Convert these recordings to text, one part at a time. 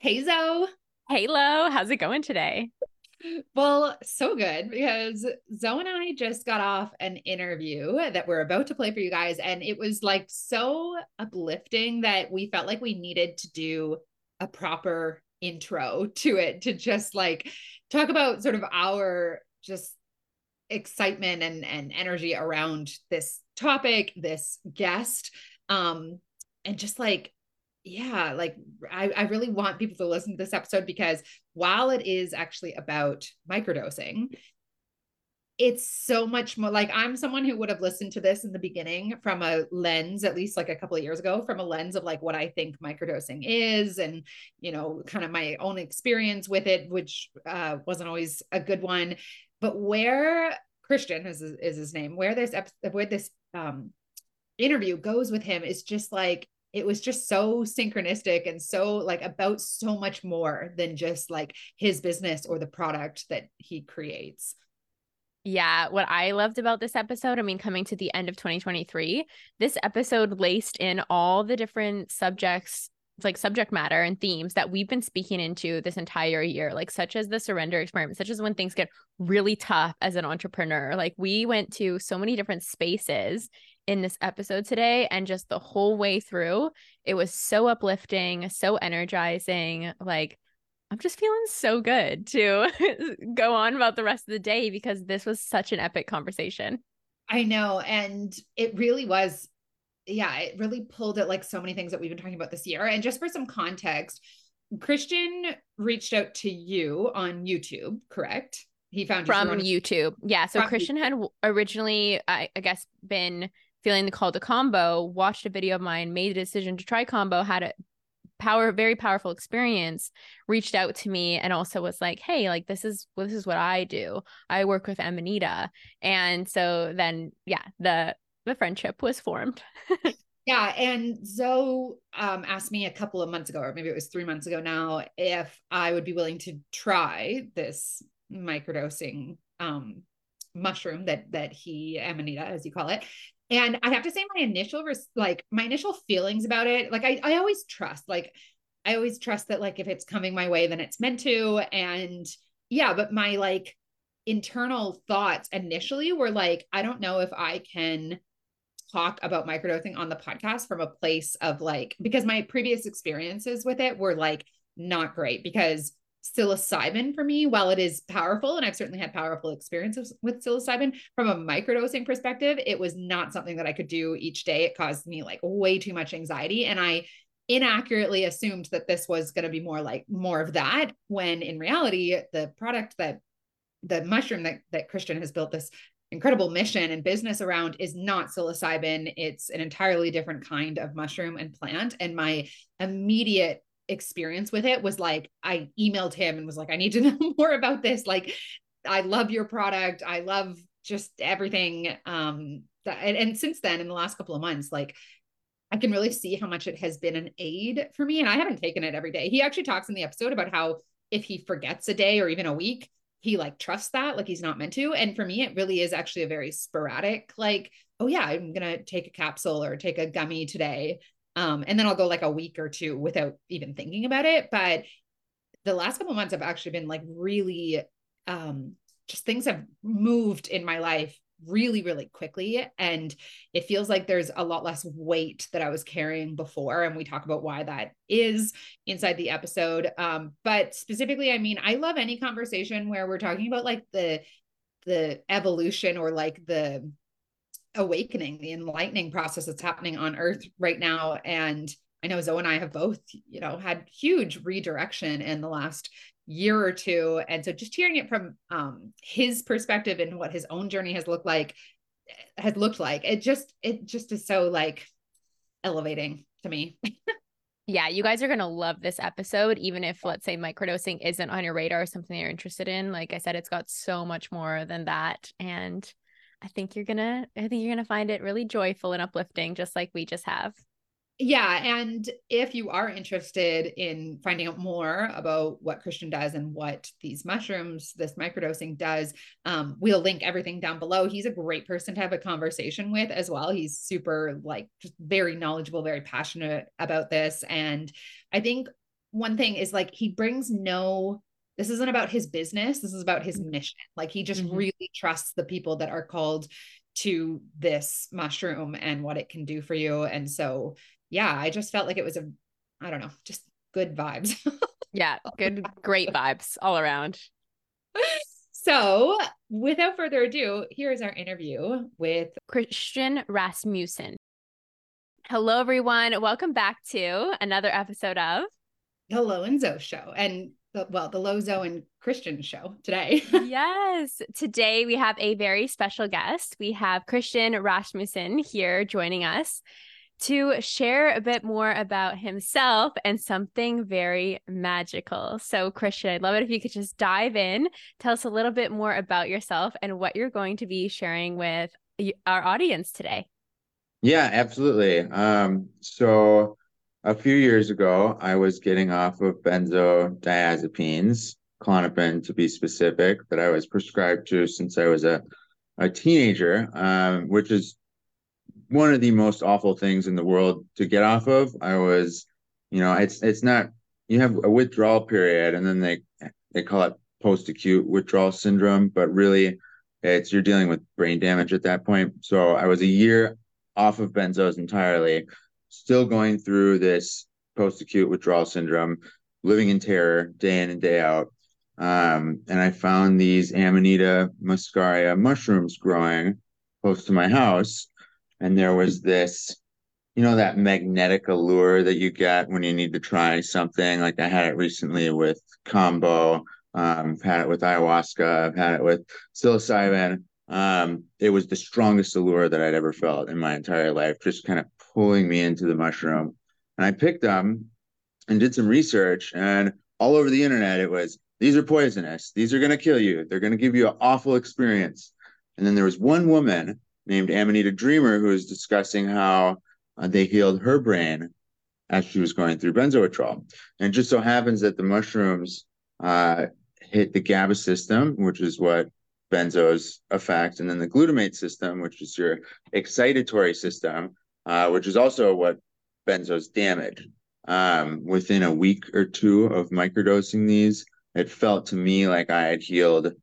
Hey Zoe. Hey Lo, how's it going today? Well, so good, because Zoe and I just got off an interview that we're about to play for you guys. And it was like so uplifting that we felt like we needed to do a proper intro to it, to just like talk about sort of our just excitement and energy around this topic, this guest, and just like, yeah, like I really want people to listen to this episode, because while it is actually about microdosing, it's so much more like, I'm someone who would have listened to this in the beginning from a lens, at least like a couple of years ago, from a lens of like what I think microdosing is and, you know, kind of my own experience with it, which wasn't always a good one. But where Christian is his name, where this interview goes with him is just like, it was just so synchronistic and so like about so much more than just like his business or the product that he creates. Yeah. What I loved about this episode, I mean, coming to the end of 2023, this episode laced in all the different subjects, like subject matter and themes that we've been speaking into this entire year, like such as the surrender experiment, such as when things get really tough as an entrepreneur. Like we went to so many different spaces in this episode today, and just the whole way through, it was so uplifting, so energizing. Like I'm just feeling so good to go on about the rest of the day, because this was such an epic conversation. I know. And it really was. Yeah, it really pulled at like so many things that we've been talking about this year. And just for some context, Christian reached out to you on YouTube, correct? He found you from YouTube. Yeah. So Christian had originally, I guess, been feeling the call to combo, watched a video of mine, made the decision to try combo, had a very powerful experience, reached out to me and also was like, hey, like this is what I do. I work with Amanita. And so then, yeah, the friendship was formed. Yeah. And Zoe asked me a couple of months ago, or maybe it was 3 months ago now, if I would be willing to try this microdosing mushroom that he, Amanita, as you call it. And I have to say my initial feelings about it, like I always trust that like if it's coming my way, then it's meant to. And yeah, but my like internal thoughts initially were like, I don't know if I can talk about microdosing on the podcast from a place of like, because my previous experiences with it were like not great, because psilocybin for me, while it is powerful, and I've certainly had powerful experiences with psilocybin, from a microdosing perspective, it was not something that I could do each day. It caused me like way too much anxiety. And I inaccurately assumed that this was going to be more of that, when in reality, the product that the mushroom that Christian has built this incredible mission and business around is not psilocybin. It's an entirely different kind of mushroom and plant. And my immediate experience with it was like, I emailed him and was like, I need to know more about this. Like, I love your product. I love just everything. And since then, in the last couple of months, like I can really see how much it has been an aid for me. And I haven't taken it every day. He actually talks in the episode about how if he forgets a day or even a week, he like trusts that, like he's not meant to. And for me, it really is actually a very sporadic, like, oh yeah, I'm going to take a capsule or take a gummy today. And then I'll go like a week or two without even thinking about it. But the last couple of months I've actually been like really, just things have moved in my life really, really quickly. And it feels like there's a lot less weight that I was carrying before. And we talk about why that is inside the episode. But specifically, I mean, I love any conversation where we're talking about like the evolution or like the awakening, the enlightening process that's happening on earth right now. And I know Zoe and I have both, you know, had huge redirection in the last year or two. And so just hearing it from his perspective and what his own journey has looked like, it just is so like elevating to me. Yeah. You guys are going to love this episode. Even if, let's say, microdosing isn't on your radar or something you're interested in, like I said, it's got so much more than that. And I think you're going to find it really joyful and uplifting, just like we just have. Yeah. And if you are interested in finding out more about what Christian does and what these mushrooms, this microdosing does, we'll link everything down below. He's a great person to have a conversation with as well. He's super like just very knowledgeable, very passionate about this. And I think one thing is like, he brings no, this isn't about his business. This is about his mission. Like he just really trusts the people that are called to this mushroom and what it can do for you. And so, yeah, I just felt like it was a, I don't know, just good vibes. Yeah. Good. Great vibes all around. So without further ado, here's our interview with Christian Rasmussen. Hello, everyone. Welcome back to another episode of The Low and Zo Show. And the Low, Zo and Christian show today. Yes. Today we have a very special guest. We have Christian Rasmussen here joining us to share a bit more about himself and something very magical. So Christian, I'd love it if you could just dive in, tell us a little bit more about yourself and what you're going to be sharing with our audience today. Yeah, absolutely. So a few years ago, I was getting off of benzodiazepines, Klonopin to be specific, that I was prescribed to since I was a teenager, which is one of the most awful things in the world to get off of. I was, you know, it's not, you have a withdrawal period and then they call it post-acute withdrawal syndrome, but really it's, you're dealing with brain damage at that point. So I was a year off of benzos entirely, still going through this post-acute withdrawal syndrome, living in terror day in and day out. And I found these Amanita Muscaria mushrooms growing close to my house. And there was this, you know, that magnetic allure that you get when you need to try something. Like I had it recently with combo, I've had it with ayahuasca, I've had it with psilocybin. It was the strongest allure that I'd ever felt in my entire life, just kind of pulling me into the mushroom. And I picked them and did some research, and all over the internet, it was, these are poisonous. These are going to kill you. They're going to give you an awful experience. And then there was one woman named Amanita Dreamer, who was discussing how they healed her brain as she was going through benzo withdrawal. And it just so happens that the mushrooms hit the GABA system, which is what benzos affect, and then the glutamate system, which is your excitatory system, which is also what benzos damage. Within a week or two of microdosing these, it felt to me like I had healed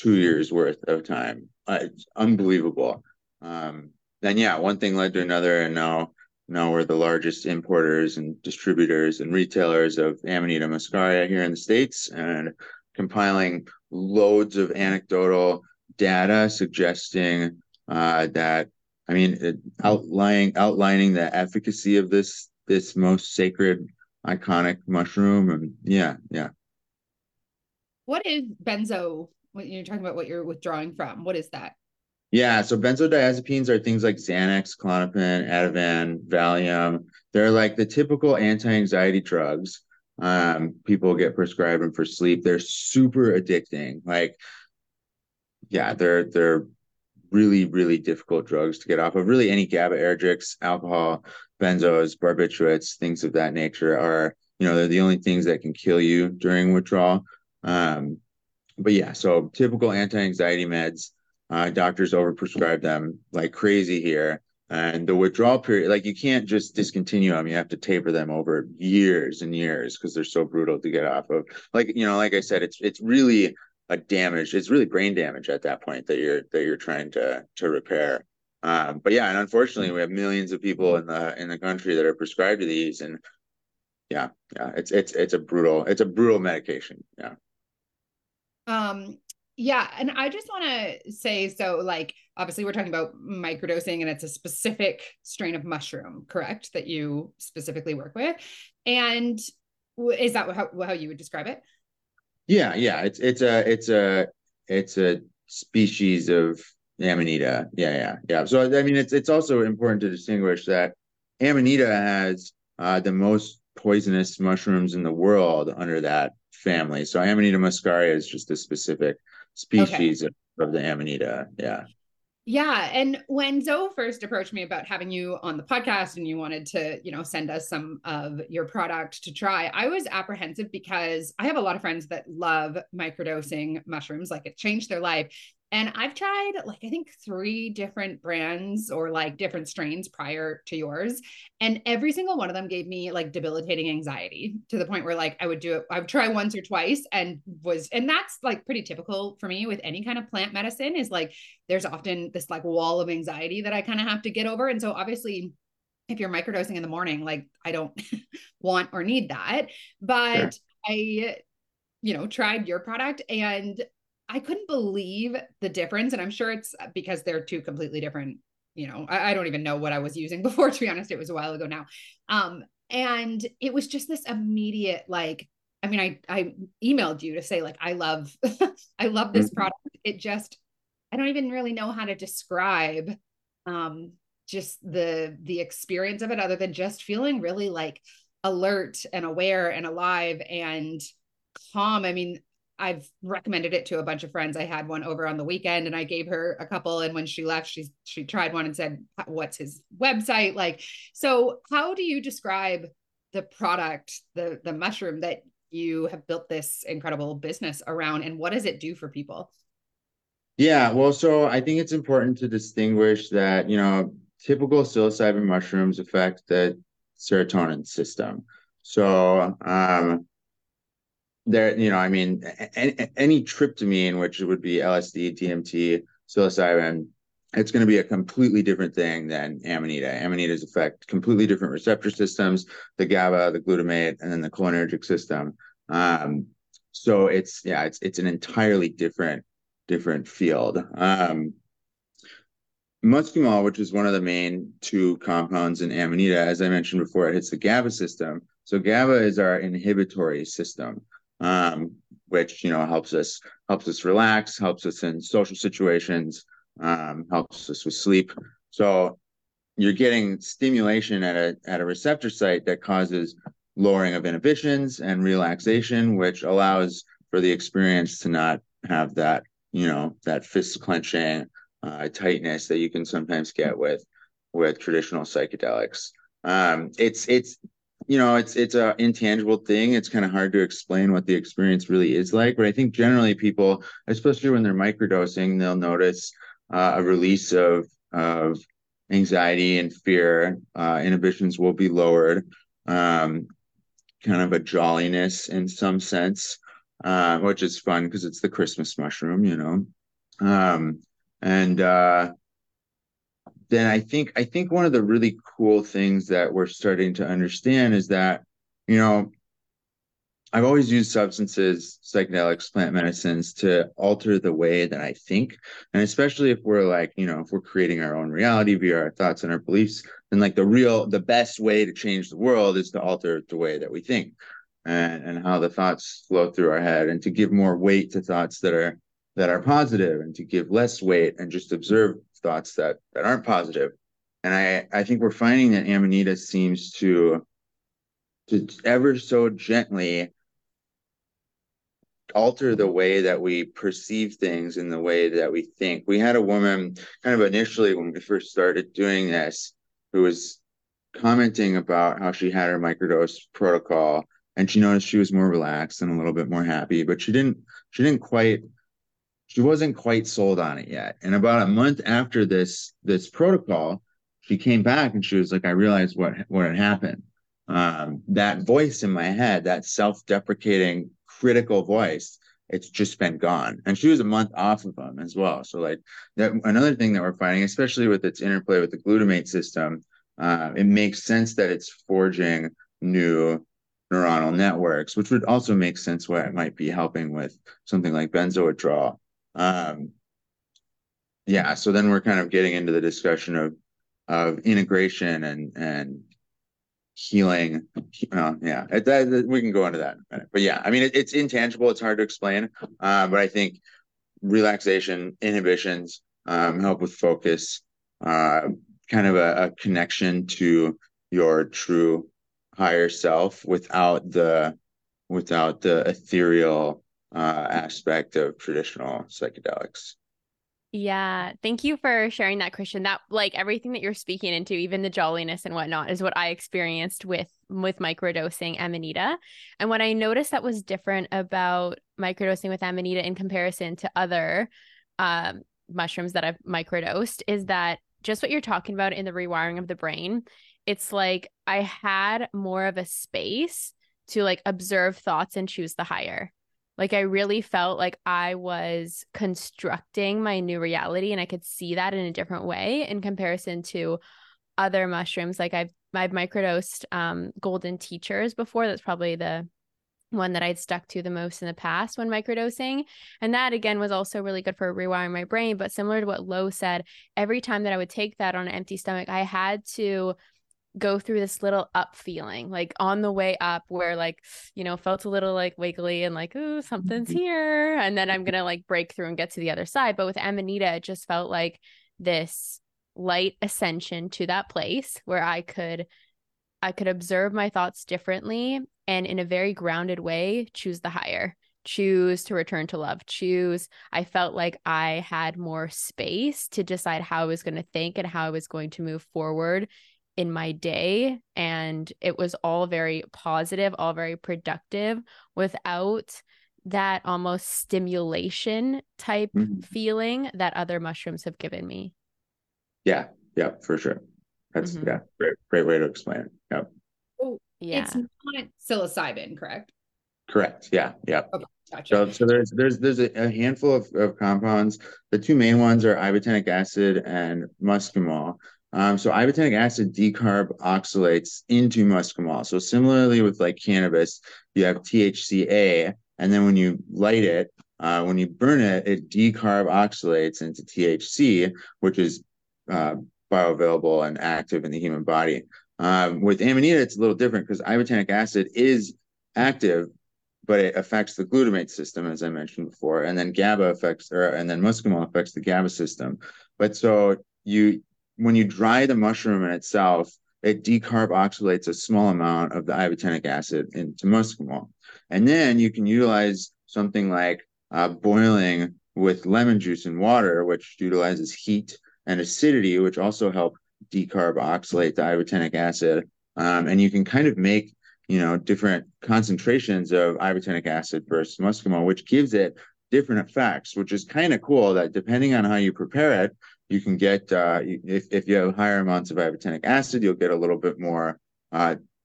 2 years worth of time. It's unbelievable. Then yeah, one thing led to another, and now we're the largest importers and distributors and retailers of Amanita muscaria here in the States, and compiling loads of anecdotal data suggesting that, I mean, outlining the efficacy of this most sacred, iconic mushroom. And yeah. What is benzo? When you're talking about what you're withdrawing from, what is that? Yeah, so benzodiazepines are things like Xanax, Klonopin, Ativan, Valium. They're like the typical anti-anxiety drugs people get prescribed them for sleep. They're super addicting. Like, yeah, they're really, really difficult drugs to get off of. Really, any GABA, ergics, alcohol, benzos, barbiturates, things of that nature are, you know, they're the only things that can kill you during withdrawal. But yeah, so typical anti-anxiety meds, doctors overprescribe them like crazy here. And the withdrawal period, like you can't just discontinue them. You have to taper them over years and years because they're so brutal to get off of. Like, you know, like I said, it's really a damage. It's really brain damage at that point that you're trying to repair. But yeah, and unfortunately, we have millions of people in the country that are prescribed to these. And yeah, it's a brutal medication. Yeah. Yeah. And I just want to say, so like, obviously we're talking about microdosing and it's a specific strain of mushroom, correct? That you specifically work with. And is that how you would describe it? Yeah. Yeah. It's a species of Amanita. Yeah. So, I mean, it's also important to distinguish that Amanita has, the most poisonous mushrooms in the world under that family. So Amanita muscaria is just a specific species of the Amanita. Yeah. And when Zoe first approached me about having you on the podcast and you wanted to, you know, send us some of your product to try, I was apprehensive because I have a lot of friends that love microdosing mushrooms. Like it changed their life. And I've tried like, I think 3 different brands or like different strains prior to yours. And every single one of them gave me like debilitating anxiety to the point where like, I would do it. I would try once or twice and that's like pretty typical for me with any kind of plant medicine is like, there's often this like wall of anxiety that I kind of have to get over. And so obviously if you're microdosing in the morning, like I don't want or need that, but sure. I, tried your product and I couldn't believe the difference. And I'm sure it's because they're 2 completely different, I don't even know what I was using before, to be honest, it was a while ago now. And it was just this immediate, like, I mean, I emailed you to say like, I love this product. It just, I don't even really know how to describe, just the experience of it other than just feeling really like alert and aware and alive and calm. I mean, I've recommended it to a bunch of friends. I had one over on the weekend and I gave her a couple. And when she left, she tried one and said, what's his website? Like, so how do you describe the product, the mushroom that you have built this incredible business around, and what does it do for people? Yeah, well, so I think it's important to distinguish that, typical psilocybin mushrooms affect the serotonin system. So, there, I mean, any tryptamine, which would be LSD, DMT, psilocybin, it's going to be a completely different thing than Amanita. Amanita's affect completely different receptor systems, the GABA, the glutamate, and then the cholinergic system. So it's an entirely different field. Muscimol, which is one of the main 2 compounds in Amanita, as I mentioned before, it hits the GABA system. So GABA is our inhibitory system. Which, helps us relax, helps us in social situations, helps us with sleep. So you're getting stimulation at a receptor site that causes lowering of inhibitions and relaxation, which allows for the experience to not have that, that fist clenching tightness that you can sometimes get with traditional psychedelics. It's a intangible thing. It's kind of hard to explain what the experience really is like, but I think generally people, especially when they're microdosing, they'll notice a release of anxiety and fear. Inhibitions will be lowered, kind of a jolliness in some sense, which is fun because it's the Christmas mushroom, Then I think one of the really cool things that we're starting to understand is that, I've always used substances, psychedelics, plant medicines to alter the way that I think. And especially if we're like, if we're creating our own reality via our thoughts and our beliefs, then like the best way to change the world is to alter the way that we think and how the thoughts flow through our head, and to give more weight to thoughts that are positive, and to give less weight and just observe thoughts that aren't positive. And I think we're finding that Amanita seems to ever so gently alter the way that we perceive things and the way that we think. We had a woman kind of initially when we first started doing this who was commenting about how she had her microdose protocol and she noticed she was more relaxed and a little bit more happy, but she wasn't quite sold on it yet. And about a month after this protocol, she came back and she was like, I realized what had happened. That voice in my head, that self-deprecating, critical voice, it's just been gone. And she was a month off of them as well. So like that, another thing that we're finding, especially with its interplay with the glutamate system, it makes sense that it's forging new neuronal networks, which would also make sense why it might be helping with something like benzo withdrawal. So then we're kind of getting into the discussion of integration and healing. We can go into that in a minute. But yeah, I mean, it's intangible. It's hard to explain. But I think relaxation, inhibitions, help with focus, kind of a connection to your true higher self without the ethereal aspect of traditional psychedelics. Yeah. Thank you for sharing that, Christian. That like everything that you're speaking into, even the jolliness and whatnot, is what I experienced with microdosing Amanita. And what I noticed that was different about microdosing with Amanita in comparison to other mushrooms that I've microdosed is that just what you're talking about in the rewiring of the brain, it's like I had more of a space to like observe thoughts and choose the higher. Like I really felt like I was constructing my new reality and I could see that in a different way in comparison to other mushrooms. Like I've microdosed golden teachers before. That's probably the one that I'd stuck to the most in the past when microdosing. And that again was also really good for rewiring my brain. But similar to what Lo said, every time that I would take that on an empty stomach, I had to go through this little up feeling, like on the way up where like, you know, felt a little like wiggly and like, ooh, something's here. And then I'm going to like break through and get to the other side. But with Amanita, it just felt like this light ascension to that place where I could observe my thoughts differently and in a very grounded way, choose the higher, choose to return to love, I felt like I had more space to decide how I was going to think and how I was going to move forward in my day. And it was all very positive, all very productive without that almost stimulation type feeling that other mushrooms have given me. Yeah. Yeah, for sure. That's yeah, great way to explain it. Yep. Oh, yeah. It's not psilocybin, correct? Correct. Yeah. Yeah. Okay, gotcha. So there's a handful of compounds. The two main ones are ibotenic acid and muscimol. So ibotenic acid decarboxylates into muscimol. So similarly with like cannabis, you have THCA, and then when you light it, when you burn it, it decarboxylates into THC, which is bioavailable and active in the human body. With Amanita, it's a little different because ibotenic acid is active, but it affects the glutamate system, as I mentioned before, and then GABA and then muscimol affects the GABA system. But so when you dry the mushroom in itself, it decarboxylates a small amount of the ibotenic acid into muscimol. And then you can utilize something like boiling with lemon juice and water, which utilizes heat and acidity, which also help decarboxylate the ibotenic acid. And you can kind of make, you know, different concentrations of ibotenic acid versus muscimol, which gives it different effects, which is kind of cool that depending on how you prepare it, you can get, if you have higher amounts of ibotenic acid, you'll get a little bit more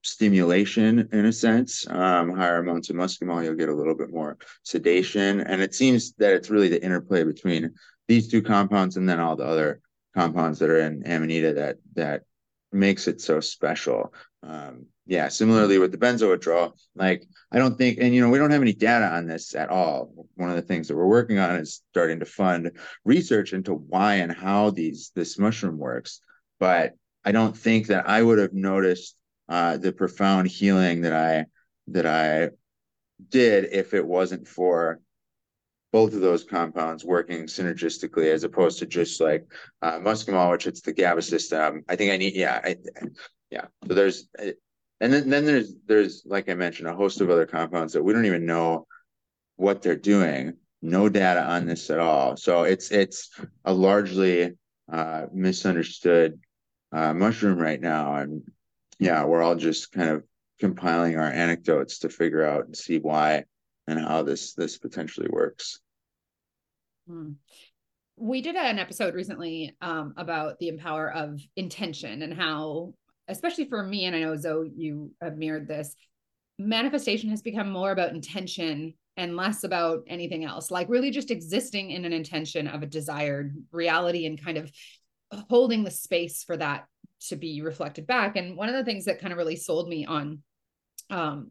stimulation in a sense. Higher amounts of muscimol, you'll get a little bit more sedation. And it seems that it's really the interplay between these two compounds and then all the other compounds that are in Amanita that makes it so special. Yeah, similarly with the benzo withdrawal, like I don't think, and you know, we don't have any data on this at all. One of the things that we're working on is starting to fund research into why and how this mushroom works. But I don't think that I would have noticed the profound healing that I did if it wasn't for both of those compounds working synergistically, as opposed to just like muscimol, which hits the GABA system. I think I need, yeah. So there's. And then there's, like I mentioned, a host of other compounds that we don't even know what they're doing, no data on this at all. So it's a largely misunderstood mushroom right now. And yeah, we're all just kind of compiling our anecdotes to figure out and see why and how this potentially works. Hmm. We did an episode recently about the power of intention and how, especially for me, and I know Zoe, you have mirrored this, manifestation has become more about intention and less about anything else, like really just existing in an intention of a desired reality and kind of holding the space for that to be reflected back. And one of the things that kind of really sold me on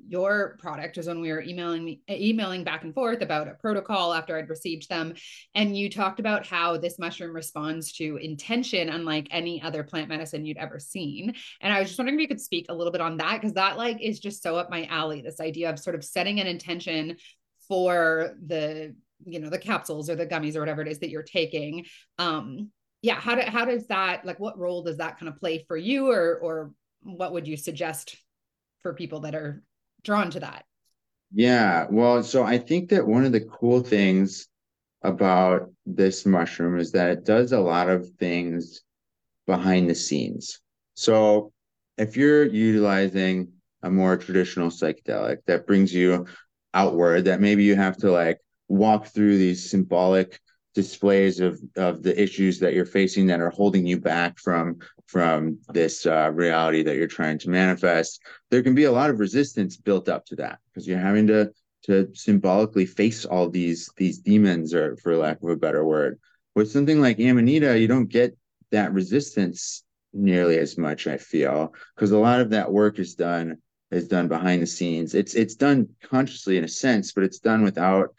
your product is when we were emailing back and forth about a protocol after I'd received them. And you talked about how this mushroom responds to intention, unlike any other plant medicine you'd ever seen. And I was just wondering if you could speak a little bit on that, because that like is just so up my alley, this idea of sort of setting an intention for the, you know, the capsules or the gummies or whatever it is that you're taking. Yeah. How does that, like, what role does that kind of play for you, or what would you suggest for people that are drawn to that? Yeah, well, so I think that one of the cool things about this mushroom is that it does a lot of things behind the scenes. So if you're utilizing a more traditional psychedelic that brings you outward, that maybe you have to like walk through these symbolic displays of the issues that you're facing that are holding you back from this reality that you're trying to manifest, there can be a lot of resistance built up to that, because you're having to symbolically face all these demons, or for lack of a better word. With something like Amanita, you don't get that resistance nearly as much, I feel, because a lot of that work is done behind the scenes. It's done consciously in a sense, but it's done without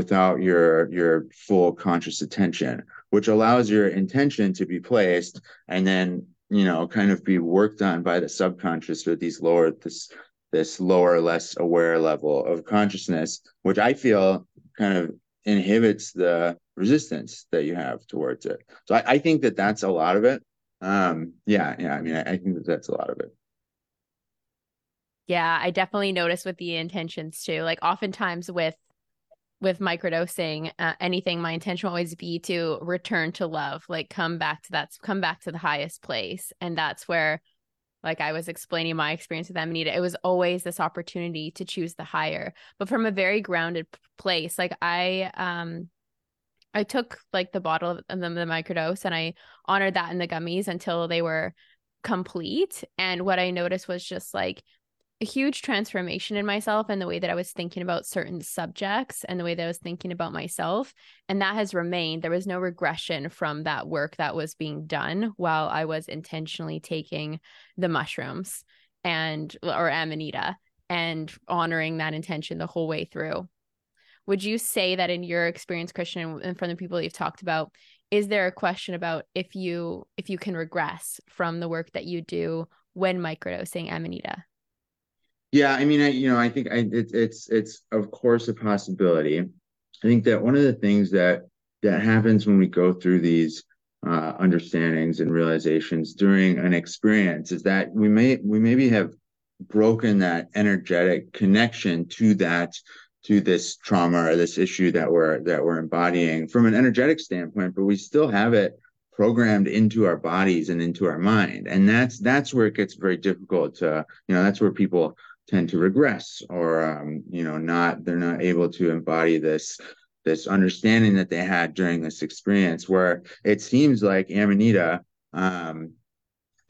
your full conscious attention, which allows your intention to be placed and then, you know, kind of be worked on by the subconscious or these lower, less aware level of consciousness, which I feel kind of inhibits the resistance that you have towards it. So I think that that's a lot of it. I mean, I think that that's a lot of it. Yeah, I definitely notice with the intentions too. Like oftentimes with microdosing, anything, my intention will always be to return to love, like come back to the highest place. And that's where, like I was explaining my experience with Amanita, it was always this opportunity to choose the higher, but from a very grounded place. Like I took like the bottle of the microdose and I honored that in the gummies until they were complete. And what I noticed was just like a huge transformation in myself and the way that I was thinking about certain subjects and the way that I was thinking about myself. And that has remained. There was no regression from that work that was being done while I was intentionally taking the mushrooms or Amanita and honoring that intention the whole way through. Would you say that in your experience, Christian, and from the people that you've talked about, is there a question about if you can regress from the work that you do when microdosing Amanita? Yeah, I mean, I think it's of course a possibility. I think that one of the things that happens when we go through these understandings and realizations during an experience is that we maybe have broken that energetic connection to this trauma or this issue that we're embodying from an energetic standpoint, but we still have it programmed into our bodies and into our mind, and that's where it gets very difficult to, you know, that's where people tend to regress or, they're not able to embody this understanding that they had during this experience, where it seems like Amanita,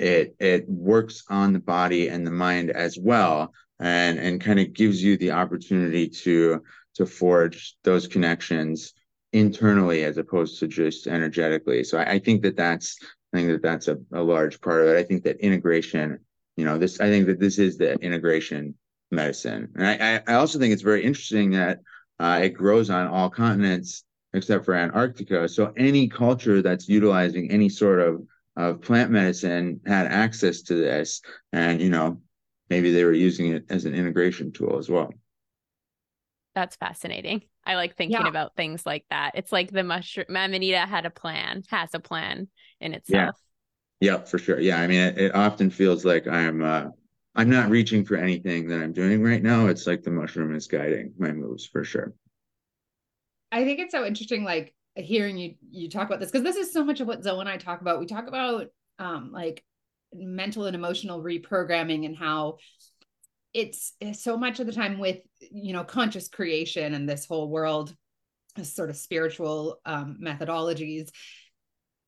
it works on the body and the mind as well, and kind of gives you the opportunity to forge those connections internally as opposed to just energetically. So I think that's a large part of it. I think that integration, you know, this, I think that this is the integration medicine. And I also think it's very interesting that it grows on all continents except for Antarctica. So any culture that's utilizing any sort of plant medicine had access to this. And, you know, maybe they were using it as an integration tool as well. That's fascinating. I like thinking about things like that. It's like the mushroom, Amanita has a plan in itself. Yeah, for sure. Yeah. I mean, it often feels like I'm not reaching for anything that I'm doing right now. It's like the mushroom is guiding my moves for sure. I think it's so interesting, like hearing you talk about this, because this is so much of what Zoe and I talk about. We talk about like mental and emotional reprogramming and how it's so much of the time with, you know, conscious creation and this whole world, this sort of spiritual methodologies.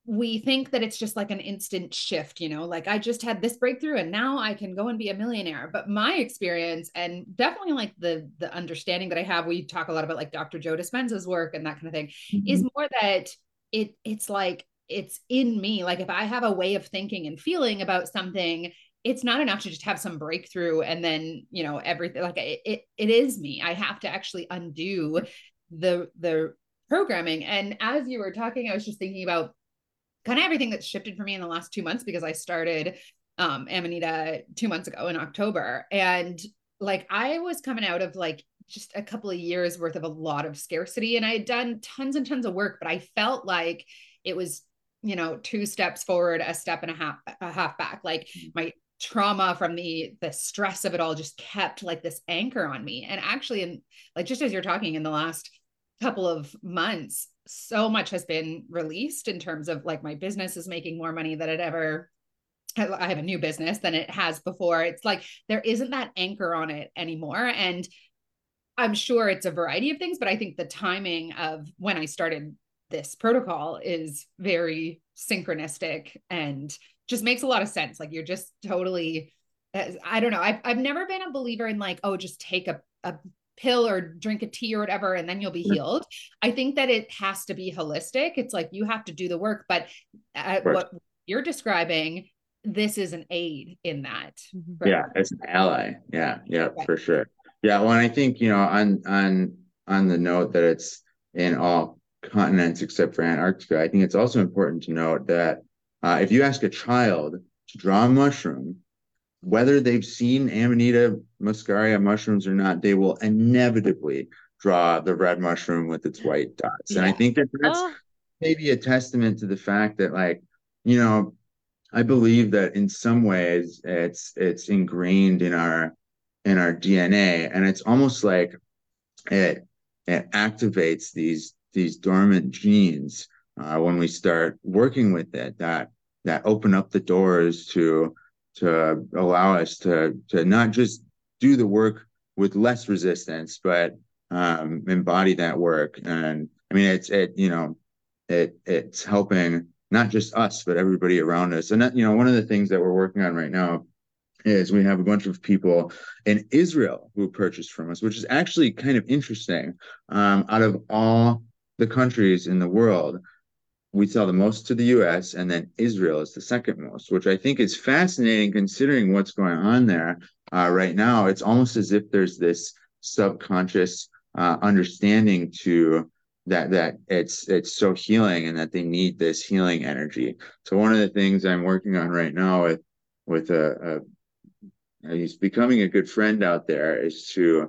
We think that it's just like an instant shift, you know, like I just had this breakthrough and now I can go and be a millionaire. But my experience, and definitely like the understanding that I have, we talk a lot about like Dr. Joe Dispenza's work and that kind of thing, mm-hmm. is more that it's like, it's in me. Like if I have a way of thinking and feeling about something, it's not enough to just have some breakthrough and then, you know, everything, like it is me. I have to actually undo the programming. And as you were talking, I was just thinking about kind of everything that's shifted for me in the last 2 months, because I started Amanita 2 months ago in October. And like, I was coming out of like just a couple of years worth of a lot of scarcity, and I had done tons and tons of work, but I felt like it was, you know, 2 steps forward, a step and a half back. Like my trauma from the stress of it all just kept like this anchor on me. And actually, and like, just as you're talking, in the last couple of months, so much has been released in terms of like, my business is making more money than it ever, I have a new business than it has before. It's like, there isn't that anchor on it anymore. And I'm sure it's a variety of things, but I think the timing of when I started this protocol is very synchronistic and just makes a lot of sense. Like you're just totally, I don't know. I've never been a believer in like, oh, just take a pill or drink a tea or whatever, and then you'll be healed. I think that it has to be holistic. It's like, you have to do the work, but what you're describing, this is an aid in that. Right? Yeah. It's an ally. Yeah. Yeah, right. For sure. Yeah. Well, and I think, you know, on the note that it's in all continents except for Antarctica, I think it's also important to note that if you ask a child to draw a mushroom, whether they've seen Amanita muscaria mushrooms or not, they will inevitably draw the red mushroom with its white dots. Yeah. And I think that that's maybe a testament to the fact that, like, you know, I believe that in some ways it's ingrained in our DNA, and it's almost like it activates these dormant genes when we start working with it, that open up the doors to allow us to not just do the work with less resistance, but embody that work. And I mean, it's helping not just us, but everybody around us. And that, you know, one of the things that we're working on right now is we have a bunch of people in Israel who purchased from us, which is actually kind of interesting. Out of all the countries in the world, we sell the most to the U.S., and then Israel is the second most, which I think is fascinating considering what's going on there right now. It's almost as if there's this subconscious understanding to that it's so healing and that they need this healing energy. So one of the things I'm working on right now with he's becoming a good friend out there is to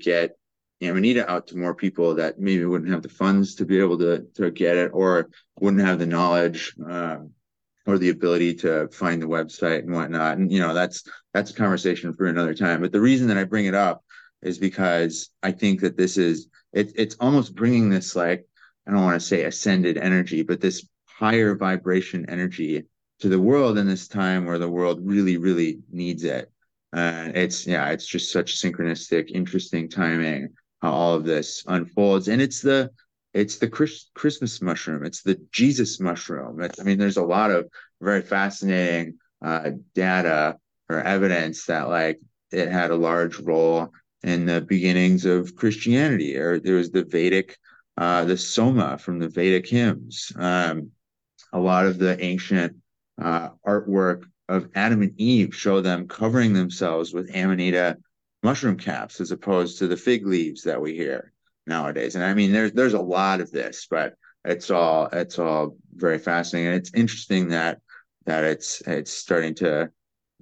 get Amanita out to more people that maybe wouldn't have the funds to be able to get it, or wouldn't have the knowledge or the ability to find the website and whatnot. And, you know, that's a conversation for another time. But the reason that I bring it up is because I think that this is, it's almost bringing this, like, I don't want to say ascended energy, but this higher vibration energy to the world in this time where the world really, really needs it. It's just such synchronistic, interesting timing, how all of this unfolds. And it's the Christmas mushroom. It's the Jesus mushroom. There's a lot of very fascinating data or evidence that, like, it had a large role in the beginnings of Christianity, or there was the Vedic, the Soma from the Vedic hymns. A lot of the ancient artwork of Adam and Eve show them covering themselves with Amanita mushroom caps, as opposed to the fig leaves that we hear nowadays. And I mean, there's a lot of this, but it's all very fascinating. And it's interesting that it's starting to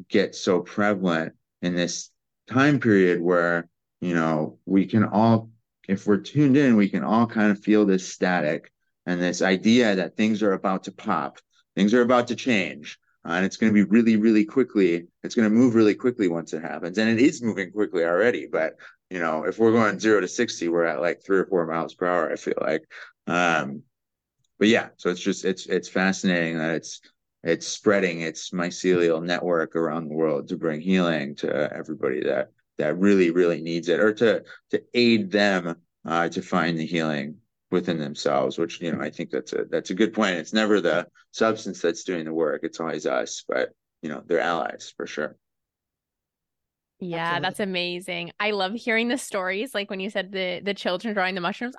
get so prevalent in this time period where, you know, we can all, if we're tuned in, we can all kind of feel this static and this idea that things are about to pop, things are about to change. And it's going to be really, really quickly. It's going to move really quickly once it happens. And it is moving quickly already. But, you know, if we're going 0 to 60, we're at like 3 or 4 miles per hour, I feel like. But yeah, so it's just, it's fascinating that it's spreading its mycelial network around the world to bring healing to everybody that really, really needs it, or to aid them to find the healing within themselves, which, you know, I think that's a good point. It's never the substance that's doing the work. It's always us, but, you know, they're allies for sure. Yeah. Absolutely. That's amazing. I love hearing the stories. Like when you said the children drawing the mushrooms,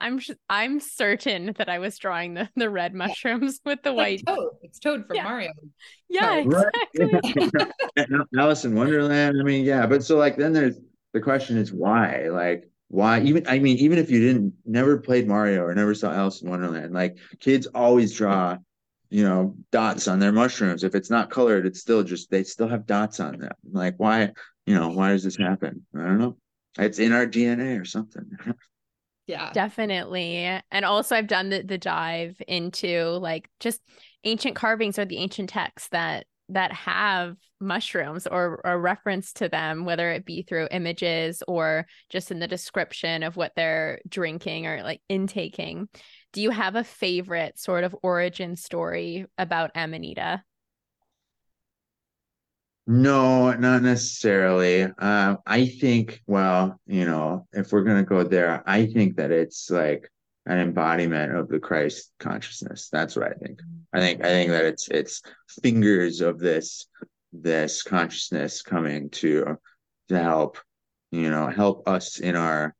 I'm certain that I was drawing the red mushrooms with the white. Toad. It's Toad from Mario. Yeah, exactly. Alice in Wonderland. I mean, yeah. But so, like, then there's the question is why, like, why? Even if you never played Mario or never saw Alice in Wonderland, like, kids always draw, you know, dots on their mushrooms. If it's not colored, it's still just, they still have dots on them. Like, why, you know, why does this happen? I don't know. It's in our DNA or something. Yeah, definitely. And also I've done the dive into, like, just ancient carvings or the ancient texts that have mushrooms or a reference to them, whether it be through images or just in the description of what they're drinking or, like, intaking. Do you have a favorite sort of origin story about Amanita? No, not necessarily. I think, well, you know, if we're going to go there, I think that it's like an embodiment of the Christ consciousness. That's what I think. I think that it's fingers of this consciousness coming to help, help us in our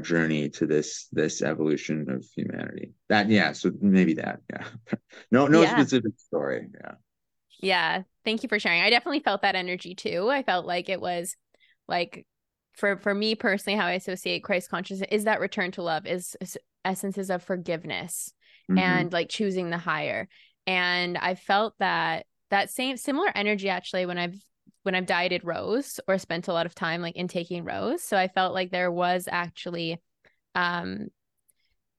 journey to this evolution of humanity. That, yeah. So maybe that, yeah. No yeah. Specific story. Yeah. Yeah. Thank you for sharing. I definitely felt that energy too. I felt like it was like, for me personally, how I associate Christ consciousness is that return to love, is essences of forgiveness, mm-hmm. and like choosing the higher. And I felt that same similar energy actually when I've dieted rose or spent a lot of time like intaking rose. So I felt like there was actually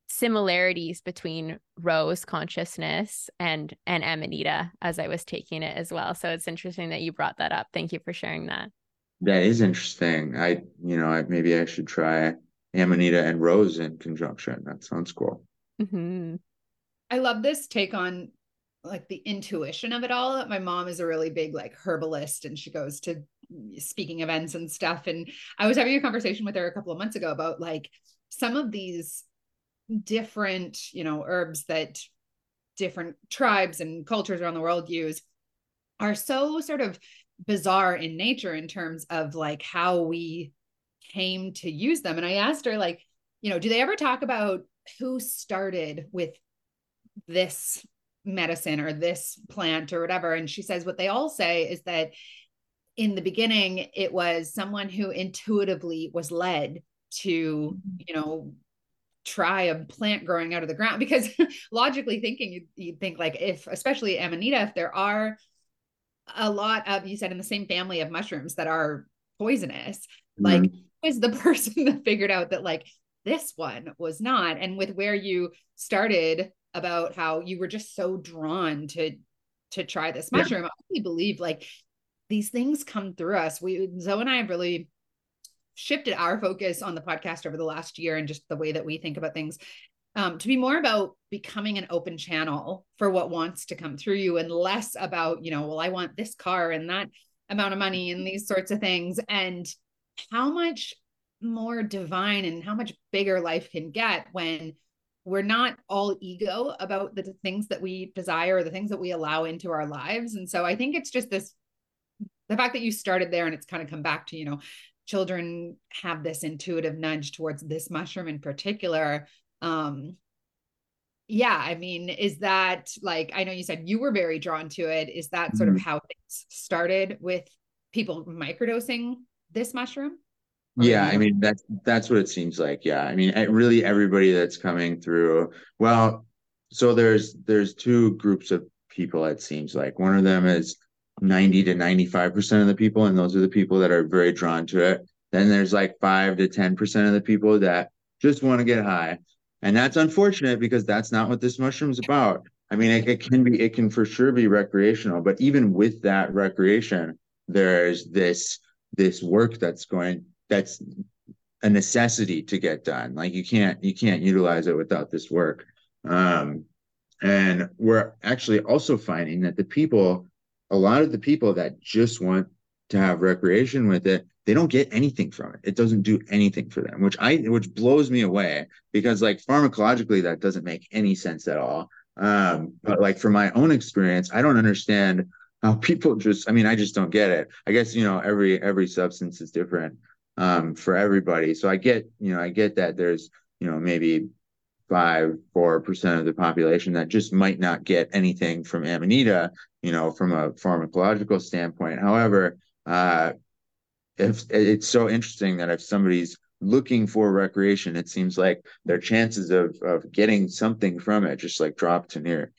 similarities between rose consciousness and Amanita as I was taking it as well. So it's interesting that you brought that up. Thank you for sharing that. That is interesting. Maybe I should try Amanita and rose in conjunction. That sounds cool. Mm-hmm. I love this take on like the intuition of it all. My mom is a really big like herbalist, and she goes to speaking events and stuff. And I was having a conversation with her a couple of months ago about like some of these different, herbs that different tribes and cultures around the world use are so sort of bizarre in nature in terms of like how we came to use them. And I asked her like, do they ever talk about who started with this medicine or this plant or whatever? And she says, what they all say is that in the beginning, it was someone who intuitively was led to, try a plant growing out of the ground, because logically thinking, you'd think like if, especially Amanita, if there are a lot of, you said, in the same family of mushrooms that are poisonous, mm-hmm. like who is the person that figured out that like this one was not? And with where you started about how you were just so drawn to try this mushroom, yeah. I really believe like these things come through us. Zoe and I have really shifted our focus on the podcast over the last year and just the way that we think about things to be more about becoming an open channel for what wants to come through you, and less about, I want this car and that amount of money and these sorts of things, and how much more divine and how much bigger life can get when we're not all ego about the things that we desire or the things that we allow into our lives. And so I think it's just the fact that you started there, and it's kind of come back to, children have this intuitive nudge towards this mushroom in particular. Is that like, I know you said you were very drawn to it. Is that sort of how things started with people microdosing this mushroom? Yeah. I mean, that's what it seems like. Yeah. I mean, really everybody that's coming through. Well, so there's two groups of people. It seems like one of them is 90 to 95% of the people, and those are the people that are very drawn to it. Then there's like 5 to 10% of the people that just want to get high. And that's unfortunate, because that's not what this mushroom's about. I mean, it can for sure be recreational, but even with that recreation, there's this work that's a necessity to get done. Like you can't utilize it without this work. And we're actually also finding that a lot of the people that just want to have recreation with it, they don't get anything from it. It doesn't do anything for them, which blows me away, because like pharmacologically, that doesn't make any sense at all. But like from my own experience, I don't understand how people I just don't get it. I guess, every substance is different for everybody. So I get that there's, maybe 4% of the population that just might not get anything from Amanita, from a pharmacological standpoint. However, if it's so interesting that if somebody's looking for recreation, it seems like their chances of getting something from it just like drop to near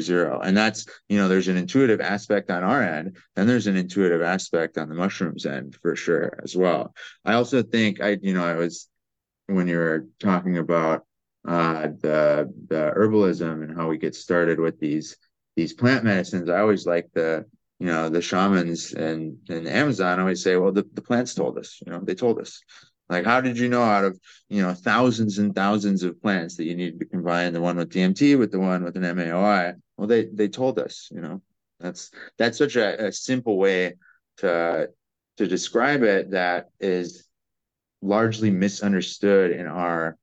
zero. And that's, there's an intuitive aspect on our end, and there's an intuitive aspect on the mushroom's end for sure as well. I also think when you were talking about the herbalism and how we get started with these plant medicines, I always like the shamans in Amazon always say, well, the plants told us, they told us. Like, how did you know out of, thousands and thousands of plants that you needed to combine the one with DMT with the one with an MAOI? Well, they told us, that's such a simple way to describe it that is largely misunderstood in our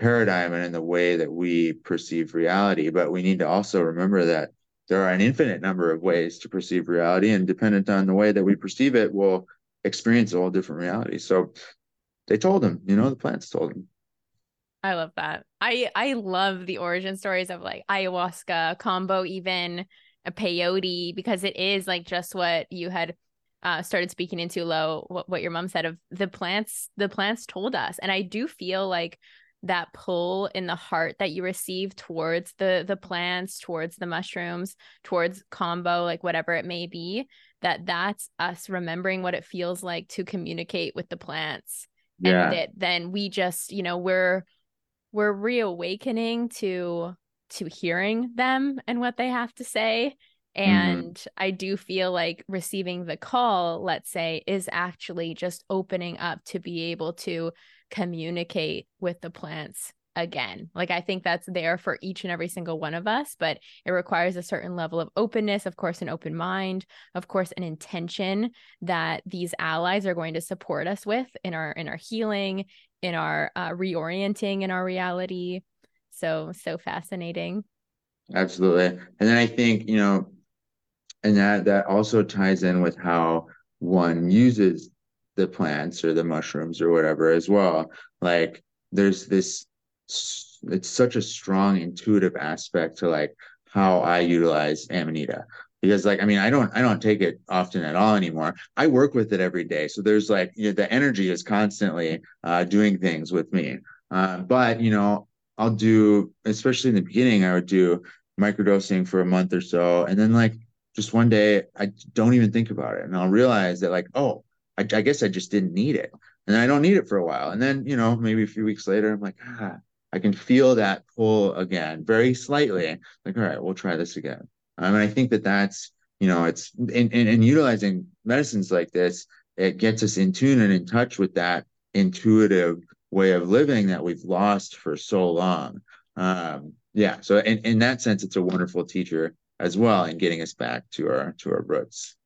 paradigm and in the way that we perceive reality. But we need to also remember that there are an infinite number of ways to perceive reality, and dependent on the way that we perceive it, we'll experience all different realities. So they told him, you know, the plants told him. I love that. I love the origin stories of like ayahuasca, combo, even a peyote, because it is like just what you had started speaking into, Lo, what your mom said of the plants told us. And I do feel like that pull in the heart that you receive towards the plants, towards the mushrooms, towards combo, like whatever it may be, that's us remembering what it feels like to communicate with the plants. Yeah. And that then we just, you know, we're reawakening to hearing them and what they have to say. And I do feel like receiving the call, let's say, is actually just opening up to be able to communicate with the plants again. Like, I think that's there for each and every single one of us, but it requires a certain level of openness, of course, an open mind, of course, an intention that these allies are going to support us with in our healing, in our reorienting in our reality. So fascinating. Absolutely. And then I think, you know, and that also ties in with how one uses the plants or the mushrooms or whatever as well. Like, there's this, it's such a strong intuitive aspect to like how I utilize Amanita, because like, I mean, I don't take it often at all anymore. I work with it every day. So there's like, you know, the energy is constantly doing things with me. But, you know, I'll do, especially in the beginning, I would do microdosing for a month or so. And then like, just one day I don't even think about it. And I'll realize that like, oh, I guess I just didn't need it. And I don't need it for a while. And then, you know, maybe a few weeks later, I'm like, I can feel that pull again, very slightly. Like, all right, we'll try this again. And I think that's, you know, it's in utilizing medicines like this, it gets us in tune and in touch with that intuitive way of living that we've lost for so long. Yeah. So in that sense, it's a wonderful teacher as well in getting us back to our roots.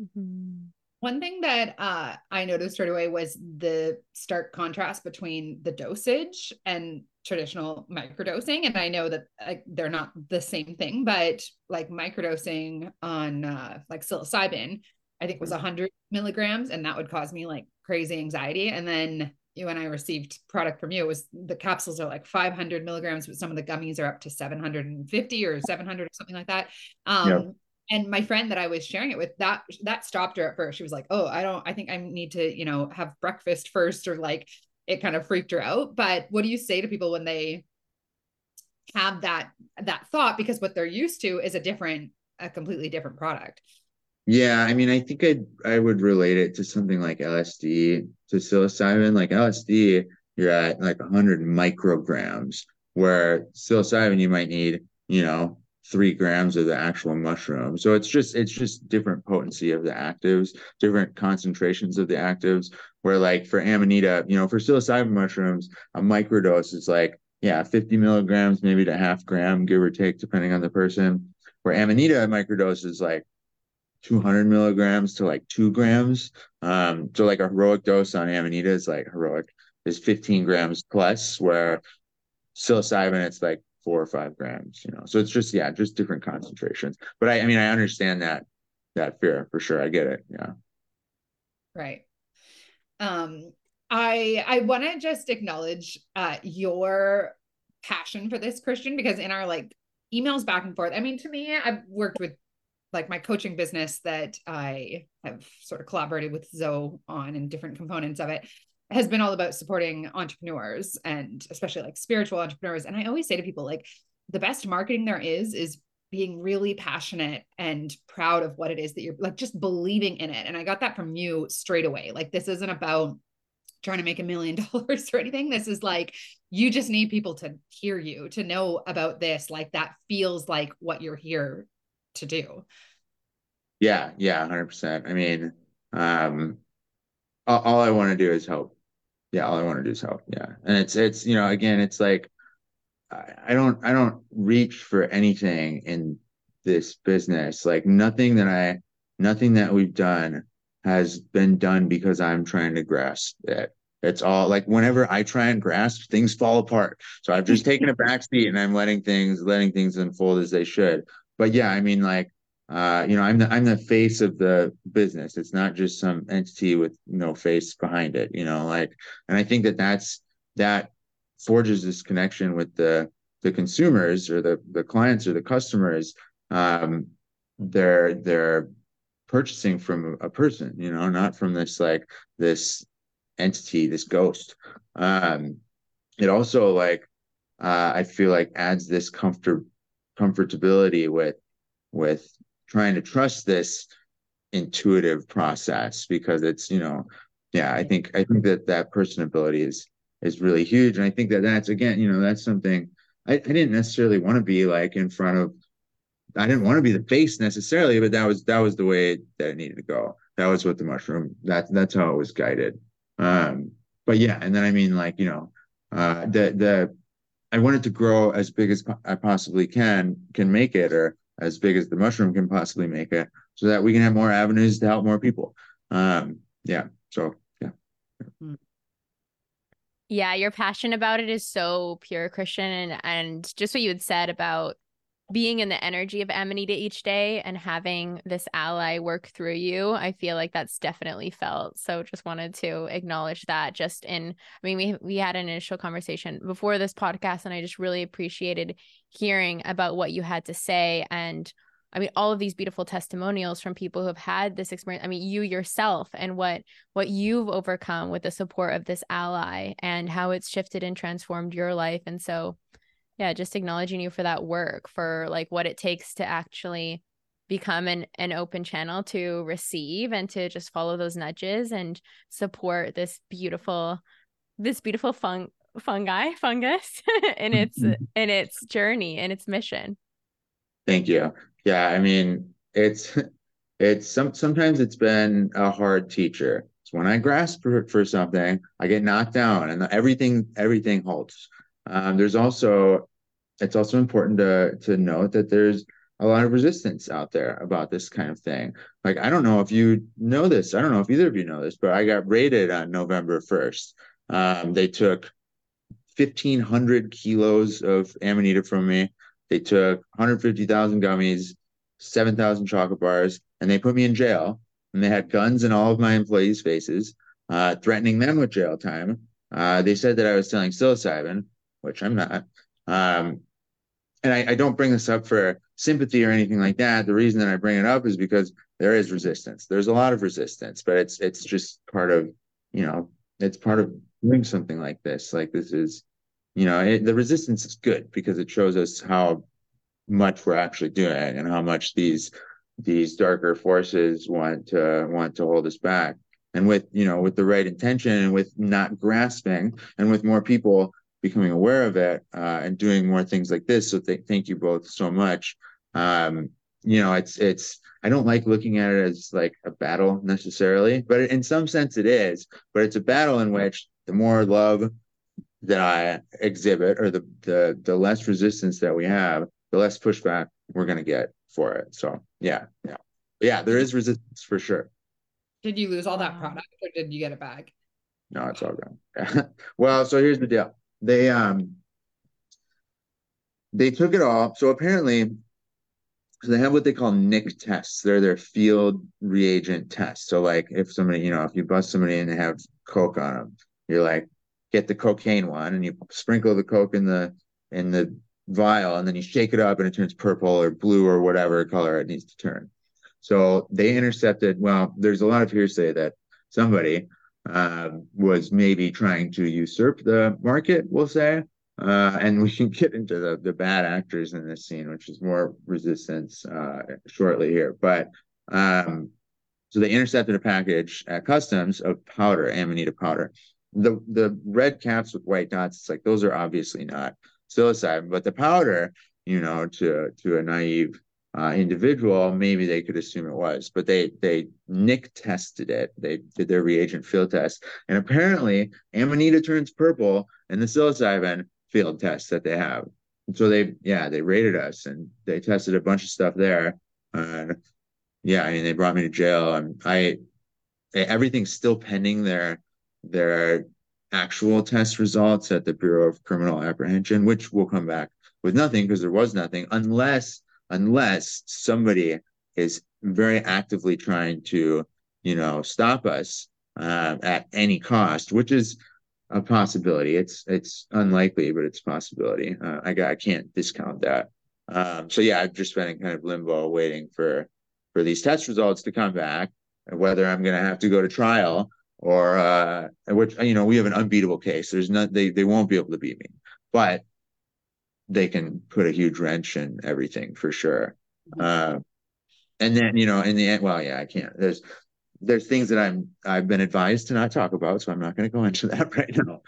Mm-hmm. One thing that I noticed right away was the stark contrast between the dosage and traditional microdosing. And I know that they're not the same thing, but like microdosing on like psilocybin, I think was 100 milligrams. And that would cause me like crazy anxiety. And then when I received product from you, it was the capsules are like 500 milligrams, but some of the gummies are up to 750 or 700 or something like that. Yep. And my friend that I was sharing it with, that stopped her at first. She was like, oh, I think I need to, you know, have breakfast first, or like, it kind of freaked her out. But what do you say to people when they have that thought, because what they're used to is a completely different product? Yeah. I mean, I think I would relate it to something like LSD to psilocybin. Like LSD, you're at like 100 micrograms, where psilocybin, you might need, you know, 3 grams of the actual mushroom. So it's just different potency of the actives, different concentrations of the actives, where like for Amanita, you know, for psilocybin mushrooms, a microdose is like, yeah, 50 milligrams, maybe to half gram, give or take, depending on the person. Where Amanita, a microdose is like 200 milligrams to like 2 grams. So like a heroic dose on Amanita is 15 grams plus, where psilocybin, it's like 4 or 5 grams, you know. So it's just, yeah, just different concentrations. But I mean, I understand that fear for sure. I get it. Yeah. Right. I want to just acknowledge your passion for this, Christian, because in our like emails back and forth, I mean, to me, I've worked with like my coaching business that I have sort of collaborated with Zoe on, and different components of it has been all about supporting entrepreneurs, and especially like spiritual entrepreneurs. And I always say to people, like, the best marketing there is being really passionate and proud of what it is that you're like, just believing in it. And I got that from you straight away. Like, this isn't about trying to make $1 million or anything. This is like, you just need people to hear you, to know about this. Like, that feels like what you're here to do. Yeah. Yeah. 100%. I mean, all I want to do is help. Yeah. All I want to do is help. Yeah. And it's, you know, again, it's like, I don't reach for anything in this business. Like nothing that we've done has been done because I'm trying to grasp it. It's all like whenever I try and grasp, things fall apart. So I've just taken a backseat and I'm letting things unfold as they should. But yeah, I mean, like, I'm the face of the business. It's not just some entity with no face behind it, and I think that forges this connection with the consumers or the clients or the customers. They're purchasing from a person, not from this entity, this ghost. It also I feel like adds this comfortability with trying to trust this intuitive process, because it's, I think that personability is really huge. And I think that's again, that's something I didn't necessarily want to be in front of. I didn't want to be the face necessarily, but that was the way that it needed to go. That was what the mushroom, that's how it was guided. But yeah. And then, I mean, I want it to grow as big as I possibly can make it, or as big as the mushroom can possibly make it, so that we can have more avenues to help more people. Yeah, your passion about it is so pure, Christian. And just what you had said about being in the energy of Amanita each day and having this ally work through you, I feel like that's definitely felt. So just wanted to acknowledge that we had an initial conversation before this podcast, and I just really appreciated hearing about what you had to say. And I mean, all of these beautiful testimonials from people who have had this experience. I mean, you yourself and what you've overcome with the support of this ally and how it's shifted and transformed your life. And so yeah, just acknowledging you for that work, for what it takes to actually become an open channel to receive and to just follow those nudges and support this beautiful fungus in its in its journey and its mission. Thank you. Yeah, I mean, sometimes it's been a hard teacher. So when I grasp for something, I get knocked down and everything halts. It's also important to note that there's a lot of resistance out there about this kind of thing. I don't know if you know this. I don't know if either of you know this, but I got raided on November 1st. They took 1,500 kilos of Amanita from me. They took 150,000 gummies, 7,000 chocolate bars, and they put me in jail. And they had guns in all of my employees' faces, threatening them with jail time. They said that I was selling psilocybin, which I'm not. And I don't bring this up for sympathy or anything like that. The reason that I bring it up is because there is resistance. There's a lot of resistance, but it's just part of, it's part of doing something like this. This is, the resistance is good because it shows us how much we're actually doing and how much these darker forces want to hold us back. And with the right intention and with not grasping and with more people becoming aware of it, and doing more things like this. So thank you both so much. I don't like looking at it as a battle necessarily, but in some sense it is, but it's a battle in which the more love that I exhibit, or the less resistance that we have, the less pushback we're going to get for it. So yeah, there is resistance for sure. Did you lose all that product, or did you get it back? No, it's all gone. Well, so here's the deal. They took it all. So apparently, they have what they call NIC tests. They're their field reagent tests. So if somebody, if you bust somebody and they have coke on them, you're get the cocaine one and you sprinkle the coke in the vial, and then you shake it up and it turns purple or blue or whatever color it needs to turn. So they intercepted. Well, there's a lot of hearsay that somebody was maybe trying to usurp the market, we'll say. And we can get into the bad actors in this scene, which is more resistance shortly here. But so they intercepted a package at customs of powder, Amanita powder. The red caps with white dots, it's those are obviously not psilocybin, but the powder, to a naive individual, maybe they could assume it was, but they NIC tested it. They did their reagent field test, and apparently Amanita turns purple in the psilocybin field test that they have. And so they raided us and they tested a bunch of stuff there. They brought me to jail, and everything's still pending their actual test results at the Bureau of Criminal Apprehension, which will come back with nothing because there was nothing, unless somebody is very actively trying to, stop us at any cost, which is a possibility. It's unlikely, but it's a possibility. I can't discount that. So yeah, I've just been in kind of limbo waiting for these test results to come back, and whether I'm going to have to go to trial or which, we have an unbeatable case. There's not, they won't be able to beat me, but they can put a huge wrench in everything for sure. And then, in the end, well, yeah, I can't, there's things that I've been advised to not talk about, so I'm not going to go into that right now.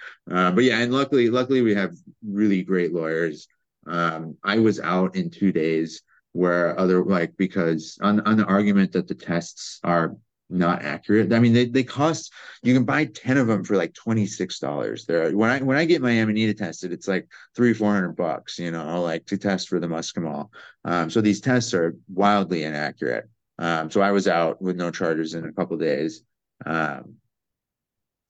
But yeah, and luckily we have really great lawyers. I was out in 2 days where because on the argument that the tests are not accurate. I mean, they cost, you can buy 10 of them for like $26. There, when I get my Amanita tested, it's like $300-400, to test for the muscimol. So these tests are wildly inaccurate. So I was out with no charges in a couple of days. I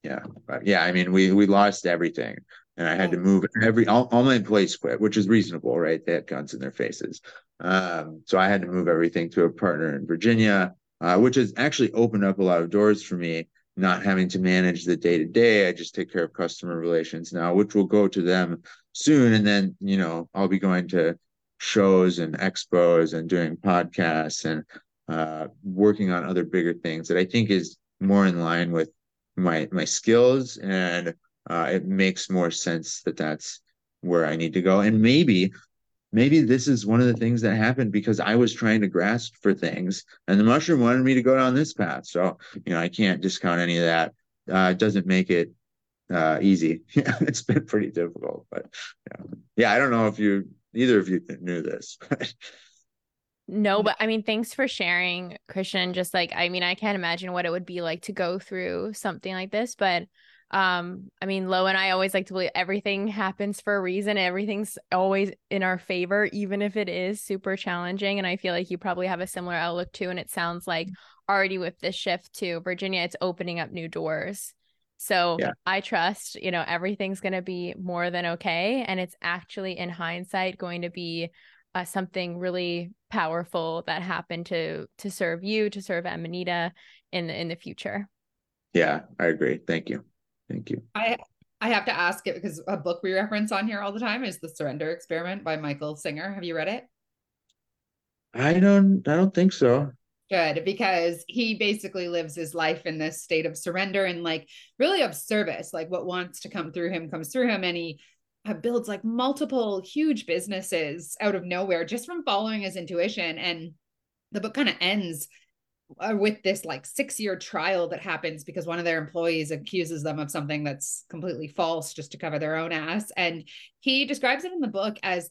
mean, we lost everything, and I had to move all my employees quit, which is reasonable, right? They had guns in their faces. So I had to move everything to a partner in Virginia, which has actually opened up a lot of doors for me, not having to manage the day-to-day. I just take care of customer relations now, which will go to them soon. And then, I'll be going to shows and expos and doing podcasts and working on other bigger things that I think is more in line with my skills. And it makes more sense that that's where I need to go. And maybe this is one of the things that happened because I was trying to grasp for things and the mushroom wanted me to go down this path. So, I can't discount any of that. It doesn't make it easy. It's been pretty difficult, but yeah, I don't know if either of you knew this. But. No, but I mean, thanks for sharing, Christian. Just I can't imagine what it would be like to go through something like this, but Lo and I always like to believe everything happens for a reason. Everything's always in our favor, even if it is super challenging. And I feel like you probably have a similar outlook too. And it sounds like already with this shift to Virginia, it's opening up new doors. So yeah. I trust, everything's going to be more than okay. And it's actually in hindsight going to be something really powerful that happened to serve you, to serve Amanita in the future. Yeah, I agree. Thank you. Thank you. I have to ask it because a book we reference on here all the time is The Surrender Experiment by Michael Singer. Have you read it? I don't think so. Good, because he basically lives his life in this state of surrender and really of service, what wants to come through him comes through him. And he builds multiple huge businesses out of nowhere just from following his intuition. And the book kind of ends with this 6-year trial that happens because one of their employees accuses them of something that's completely false just to cover their own ass. And he describes it in the book as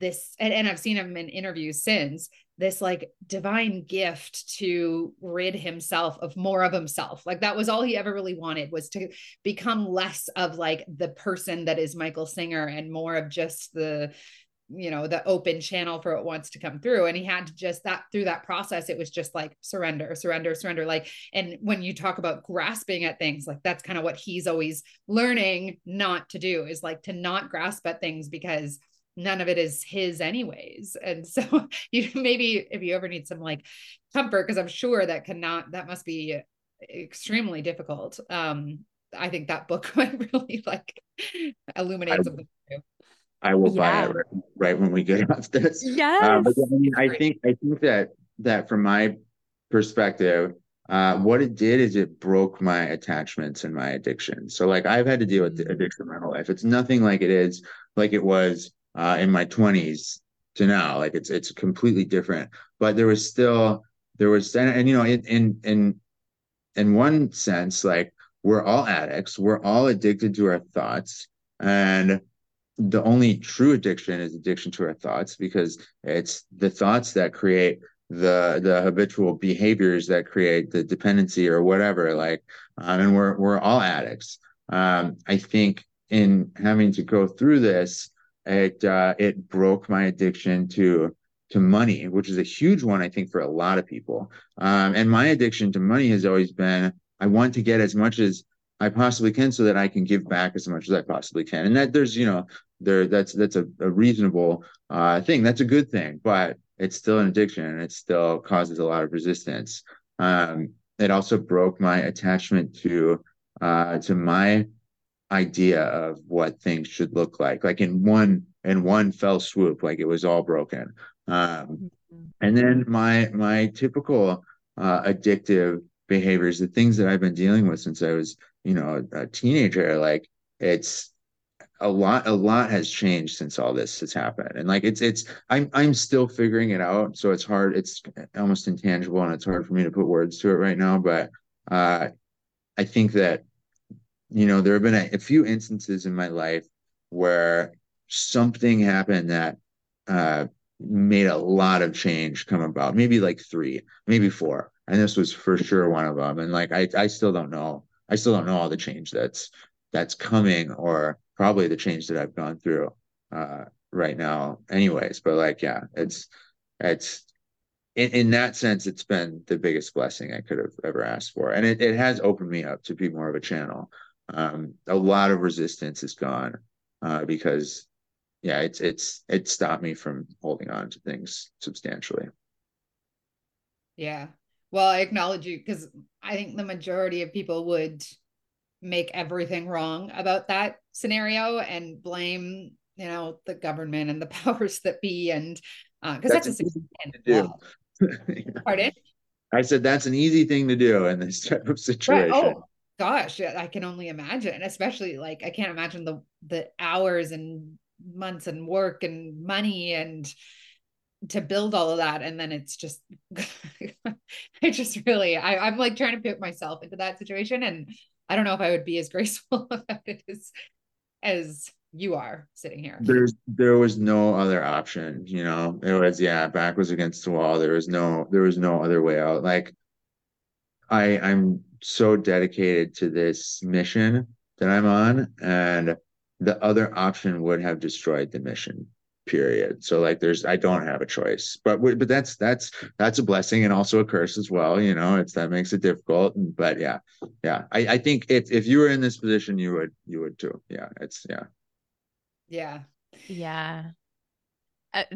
this, and I've seen him in interviews since, this divine gift to rid himself of more of himself. That was all he ever really wanted, was to become less of the person that is Michael Singer and more of just the, the open channel for what wants to come through. And he had to through that process, it was just surrender, surrender, surrender. And when you talk about grasping at things, that's kind of what he's always learning not to do, is to not grasp at things because none of it is his anyways. And so maybe if you ever need some comfort, because I'm sure that must be extremely difficult. I think that book might really illuminate something. I will buy it right when we get off this. Yes. But I think that from my perspective, what it did is it broke my attachments and my addiction. So I've had to deal with addiction my whole life. It's nothing it was in my 20s to now. It's completely different. But there was in one sense, we're all addicts. We're all addicted to our thoughts, and the only true addiction is addiction to our thoughts, because it's the thoughts that create the habitual behaviors that create the dependency or whatever. And we're all addicts. I think in having to go through this, it broke my addiction to money, which is a huge one, I think, for a lot of people. And my addiction to money has always been, I want to get as much as I possibly can, so that I can give back as much as I possibly can. And that there's, you know, that's a reasonable thing. That's a good thing, but it's still an addiction, and it still causes a lot of resistance. It also broke my attachment to my idea of what things should look like in one fell swoop, like it was all broken. And then my typical addictive behaviors, the things that I've been dealing with since I was, you know, a teenager, like it's a lot has changed since all this has happened. And like, I'm still figuring it out. So it's hard. It's almost intangible, and it's hard for me to put words to it right now. But I think that, you know, there have been a few instances in my life where something happened that made a lot of change come about, maybe like 3, maybe 4. And this was for sure one of them. And like, I still don't know. I still don't know all the change that's coming, or probably the change that I've gone through right now anyways. But like, yeah, it's in that sense, it's been the biggest blessing I could have ever asked for. And it has opened me up to be more of a channel. A lot of resistance is gone because yeah, it stopped me from holding on to things substantially. Yeah. Well, I acknowledge you, because I think the majority of people would make everything wrong about that scenario and blame, you know, the government and the powers that be, and because that's an easy thing to do. Pardon? I said that's an easy thing to do in this type of situation. Right. Oh gosh, I can only imagine. Especially like I can't imagine the hours and months and work and money and to build all of that. And then it's just, I'm like trying to put myself into that situation. And I don't know if I would be as graceful about it as you are sitting here. There was no other option, you know, it was, yeah, back was against the wall. There was no other way out. Like I'm so dedicated to this mission that I'm on, and the other option would have destroyed the mission. Period. So like I don't have a choice, but that's a blessing and also a curse as well. You know, that makes it difficult, but yeah. I think if you were in this position, you would too. Yeah. Yeah.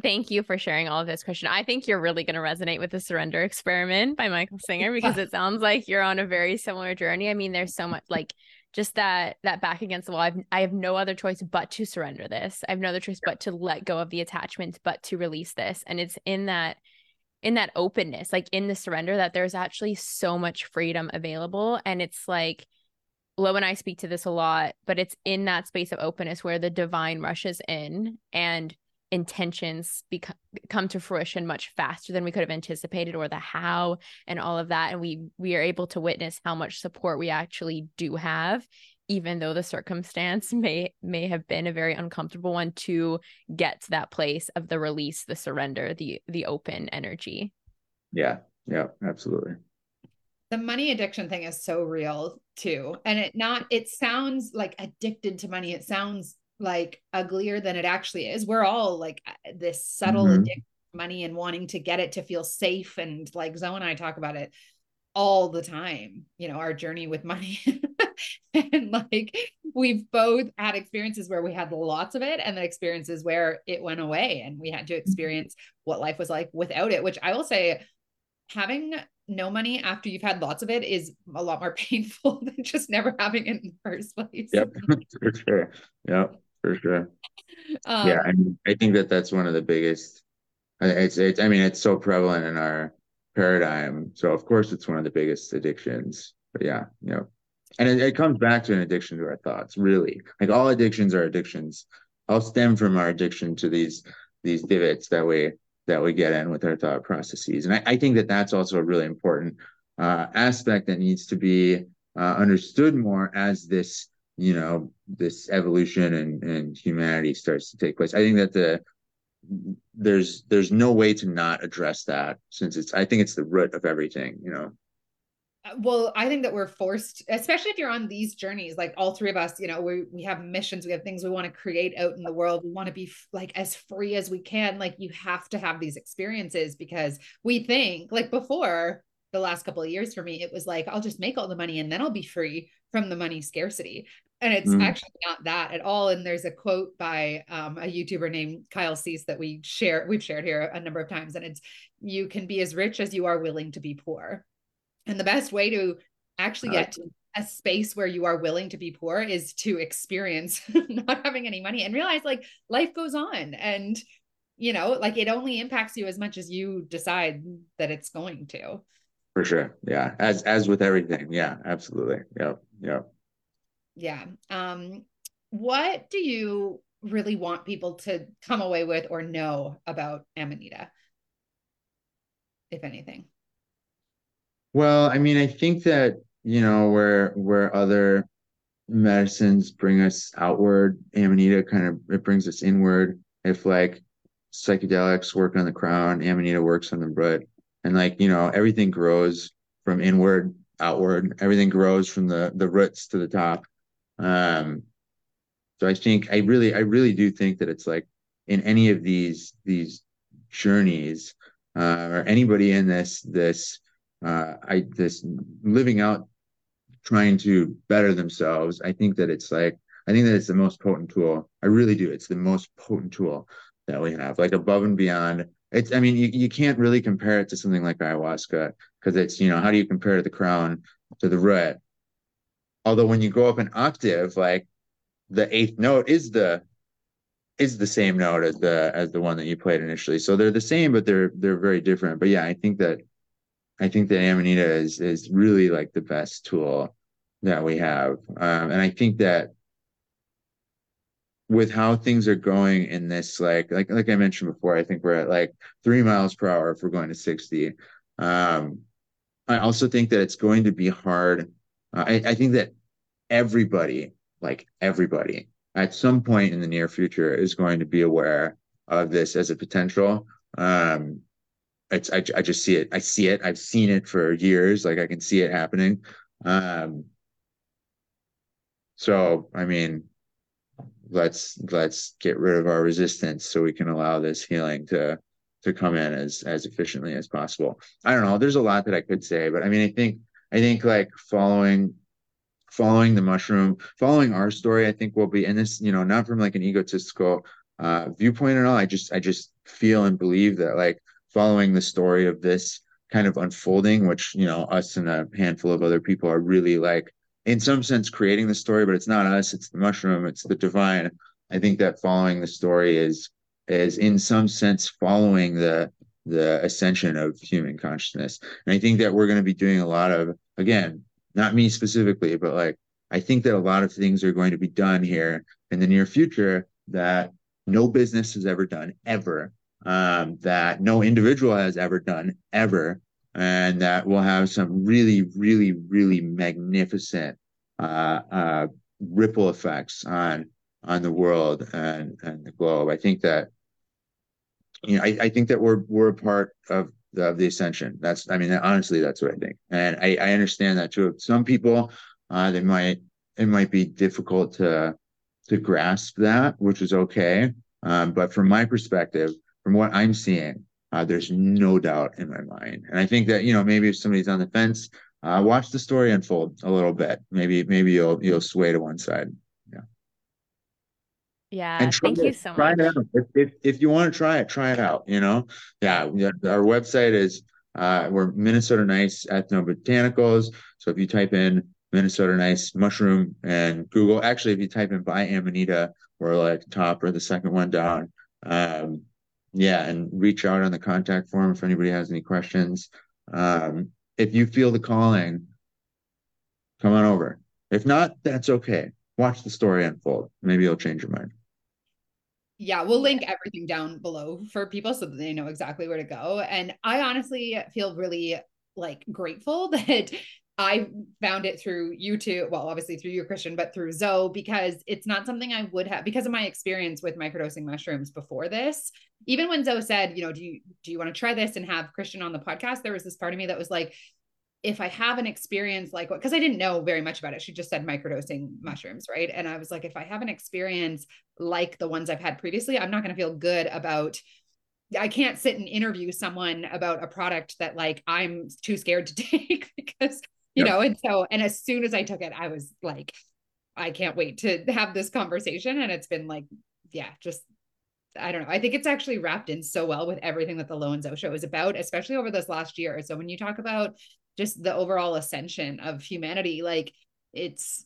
Thank you for sharing all of this, Christian. I think you're really going to resonate with The Surrender Experiment by Michael Singer, because it sounds like you're on a very similar journey. I mean, there's so much like just that back against the wall. I have no other choice but to surrender this. I have no other choice but to let go of the attachment, but to release this. And it's in that openness, like in the surrender, that there's actually so much freedom available. And it's like, Lo and I speak to this a lot, but it's in that space of openness where the divine rushes in and intentions come to fruition much faster than we could have anticipated, or the how and all of that. And we are able to witness how much support we actually do have, even though the circumstance may have been a very uncomfortable one, to get to that place of the release, the surrender, the open energy. Yeah, absolutely. The money addiction thing is so real too. And it sounds like addicted to money. It sounds like uglier than it actually is. We're all like this subtle addiction to money and wanting to get it to feel safe. And like Zoe and I talk about it all the time, you know, our journey with money and like we've both had experiences where we had lots of it and the experiences where it went away and we had to experience what life was like without it, which I will say having no money after you've had lots of it is a lot more painful than just never having it in the first place. Yep. For sure. Yep. For sure. Yeah. I think that's one of the biggest, it's so prevalent in our paradigm. So of course it's one of the biggest addictions, but yeah, you know, and it comes back to an addiction to our thoughts, really. Like all addictions are addictions. All stem from our addiction to these divots that we get in with our thought processes. And I think that's also a really important aspect that needs to be understood more as this, you know, this evolution and humanity starts to take place. I think that there's no way to not address that, since I think it's the root of everything, you know? Well, I think that we're forced, especially if you're on these journeys, like all three of us, you know, we have missions, we have things we want to create out in the world. We want to be like as free as we can. Like you have to have these experiences, because we think like before the last couple of years for me, it was like, I'll just make all the money and then I'll be free from the money scarcity. And it's actually not that at all. And there's a quote by a YouTuber named Kyle Cease that we've shared here a number of times. And it's, you can be as rich as you are willing to be poor. And the best way to actually get to a space where you are willing to be poor is to experience not having any money and realize like life goes on. And, you know, like it only impacts you as much as you decide that it's going to. For sure. Yeah. As with everything. Yeah, absolutely. Yep. Yep. Yeah. What do you really want people to come away with or know about Amanita, if anything? Well, I mean, I think that, you know, where other medicines bring us outward, Amanita kind of, it brings us inward. If like psychedelics work on the crown, Amanita works on the root. And like, you know, everything grows from inward, outward, everything grows from the roots to the top. So I think I really do think that it's like in any of these journeys, or anybody in this living out, trying to better themselves, I think that it's the most potent tool. I really do. It's the most potent tool that we have, like above and beyond. It's, I mean, you can't really compare it to something like ayahuasca, because it's, you know, how do you compare the crown to the root? Although when you go up an octave, like the eighth note is the same note as the one that you played initially. So they're the same, but they're very different. But yeah, I think that Amanita is really like the best tool that we have. And I think that with how things are going in this, like I mentioned before, I think we're at like 3 miles per hour if we're going to 60. I also think that it's going to be hard. I think that everybody at some point in the near future is going to be aware of this as a potential. I just see it. I see it. I've seen it for years. Like I can see it happening. So, I mean, let's get rid of our resistance so we can allow this healing to come in as efficiently as possible. I don't know. There's a lot that I could say, but I mean, I think like following the mushroom, following our story, I think we'll be in this, you know, not from like an egotistical viewpoint at all. I just feel and believe that like following the story of this kind of unfolding, which, you know, us and a handful of other people are really like, in some sense, creating the story, but it's not us, it's the mushroom, it's the divine. I think that following the story is in some sense following the ascension of human consciousness. And I think that we're going to be doing a lot of, again, not me specifically, but like, I think that a lot of things are going to be done here in the near future that no business has ever done, ever, that no individual has ever done, ever. And that will have some really, really, really magnificent ripple effects on the world and the globe. I think that, you know, I think that we're a part of the ascension. That's, I mean, honestly, that's what I think. And I understand that too. Some people, it might be difficult to grasp that, which is okay. But from my perspective, from what I'm seeing, there's no doubt in my mind. And I think that, you know, maybe if somebody's on the fence, watch the story unfold a little bit. Maybe you'll sway to one side. Yeah. Yeah. And thank you so much. Try it out. If you want to try it out, you know? Yeah. Our website is, we're Minnesota Nice Ethnobotanicals. So if you type in Minnesota Nice Mushroom and Google, actually, if you type in by Amanita, we're like top or the second one down. Yeah, and reach out on the contact form if anybody has any questions. If you feel the calling, come on over. If not, that's okay. Watch the story unfold. Maybe you'll change your mind. Yeah, we'll link everything down below for people so that they know exactly where to go. And I honestly feel really like grateful that I found it through you two, well, obviously through you, Christian, but through Zoe, because it's not something I would have, because of my experience with microdosing mushrooms before this. Even when Zoe said, you know, do you want to try this and have Christian on the podcast? There was this part of me that was like, if I have an experience like what, because I didn't know very much about it. She just said microdosing mushrooms, right? And I was like, if I have an experience like the ones I've had previously, I'm not going to feel good about I can't sit and interview someone about a product that like I'm too scared to take because, you know, and so, and as soon as I took it, I was like, I can't wait to have this conversation. And it's been like, yeah, just, I don't know. I think it's actually wrapped in so well with everything that the Low and Zo show is about, especially over this last year. So when you talk about just the overall ascension of humanity, like it's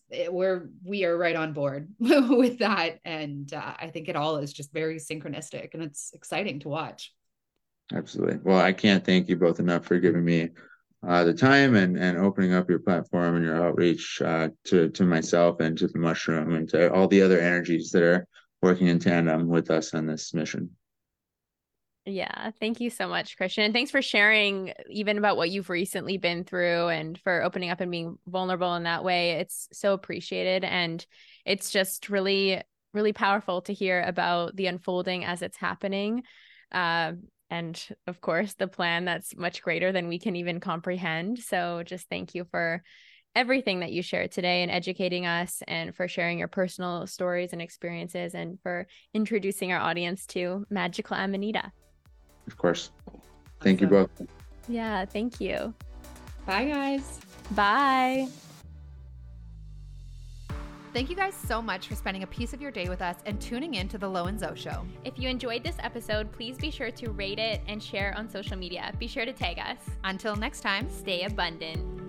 we are right on board with that. And I think it all is just very synchronistic and it's exciting to watch. Absolutely. Well, I can't thank you both enough for giving me the time and opening up your platform and your outreach to myself and to the mushroom and to all the other energies that are working in tandem with us on this mission. Yeah. Thank you so much, Christian. And thanks for sharing even about what you've recently been through and for opening up and being vulnerable in that way. It's so appreciated. And it's just really, really powerful to hear about the unfolding as it's happening. And of course, the plan that's much greater than we can even comprehend. So just thank you for everything that you shared today and educating us and for sharing your personal stories and experiences and for introducing our audience to magical Amanita. Of course. Thank you both. Yeah, thank you. Bye, guys. Bye. Thank you guys so much for spending a piece of your day with us and tuning in to The Low and Zo Show. If you enjoyed this episode, please be sure to rate it and share on social media. Be sure to tag us. Until next time, stay abundant.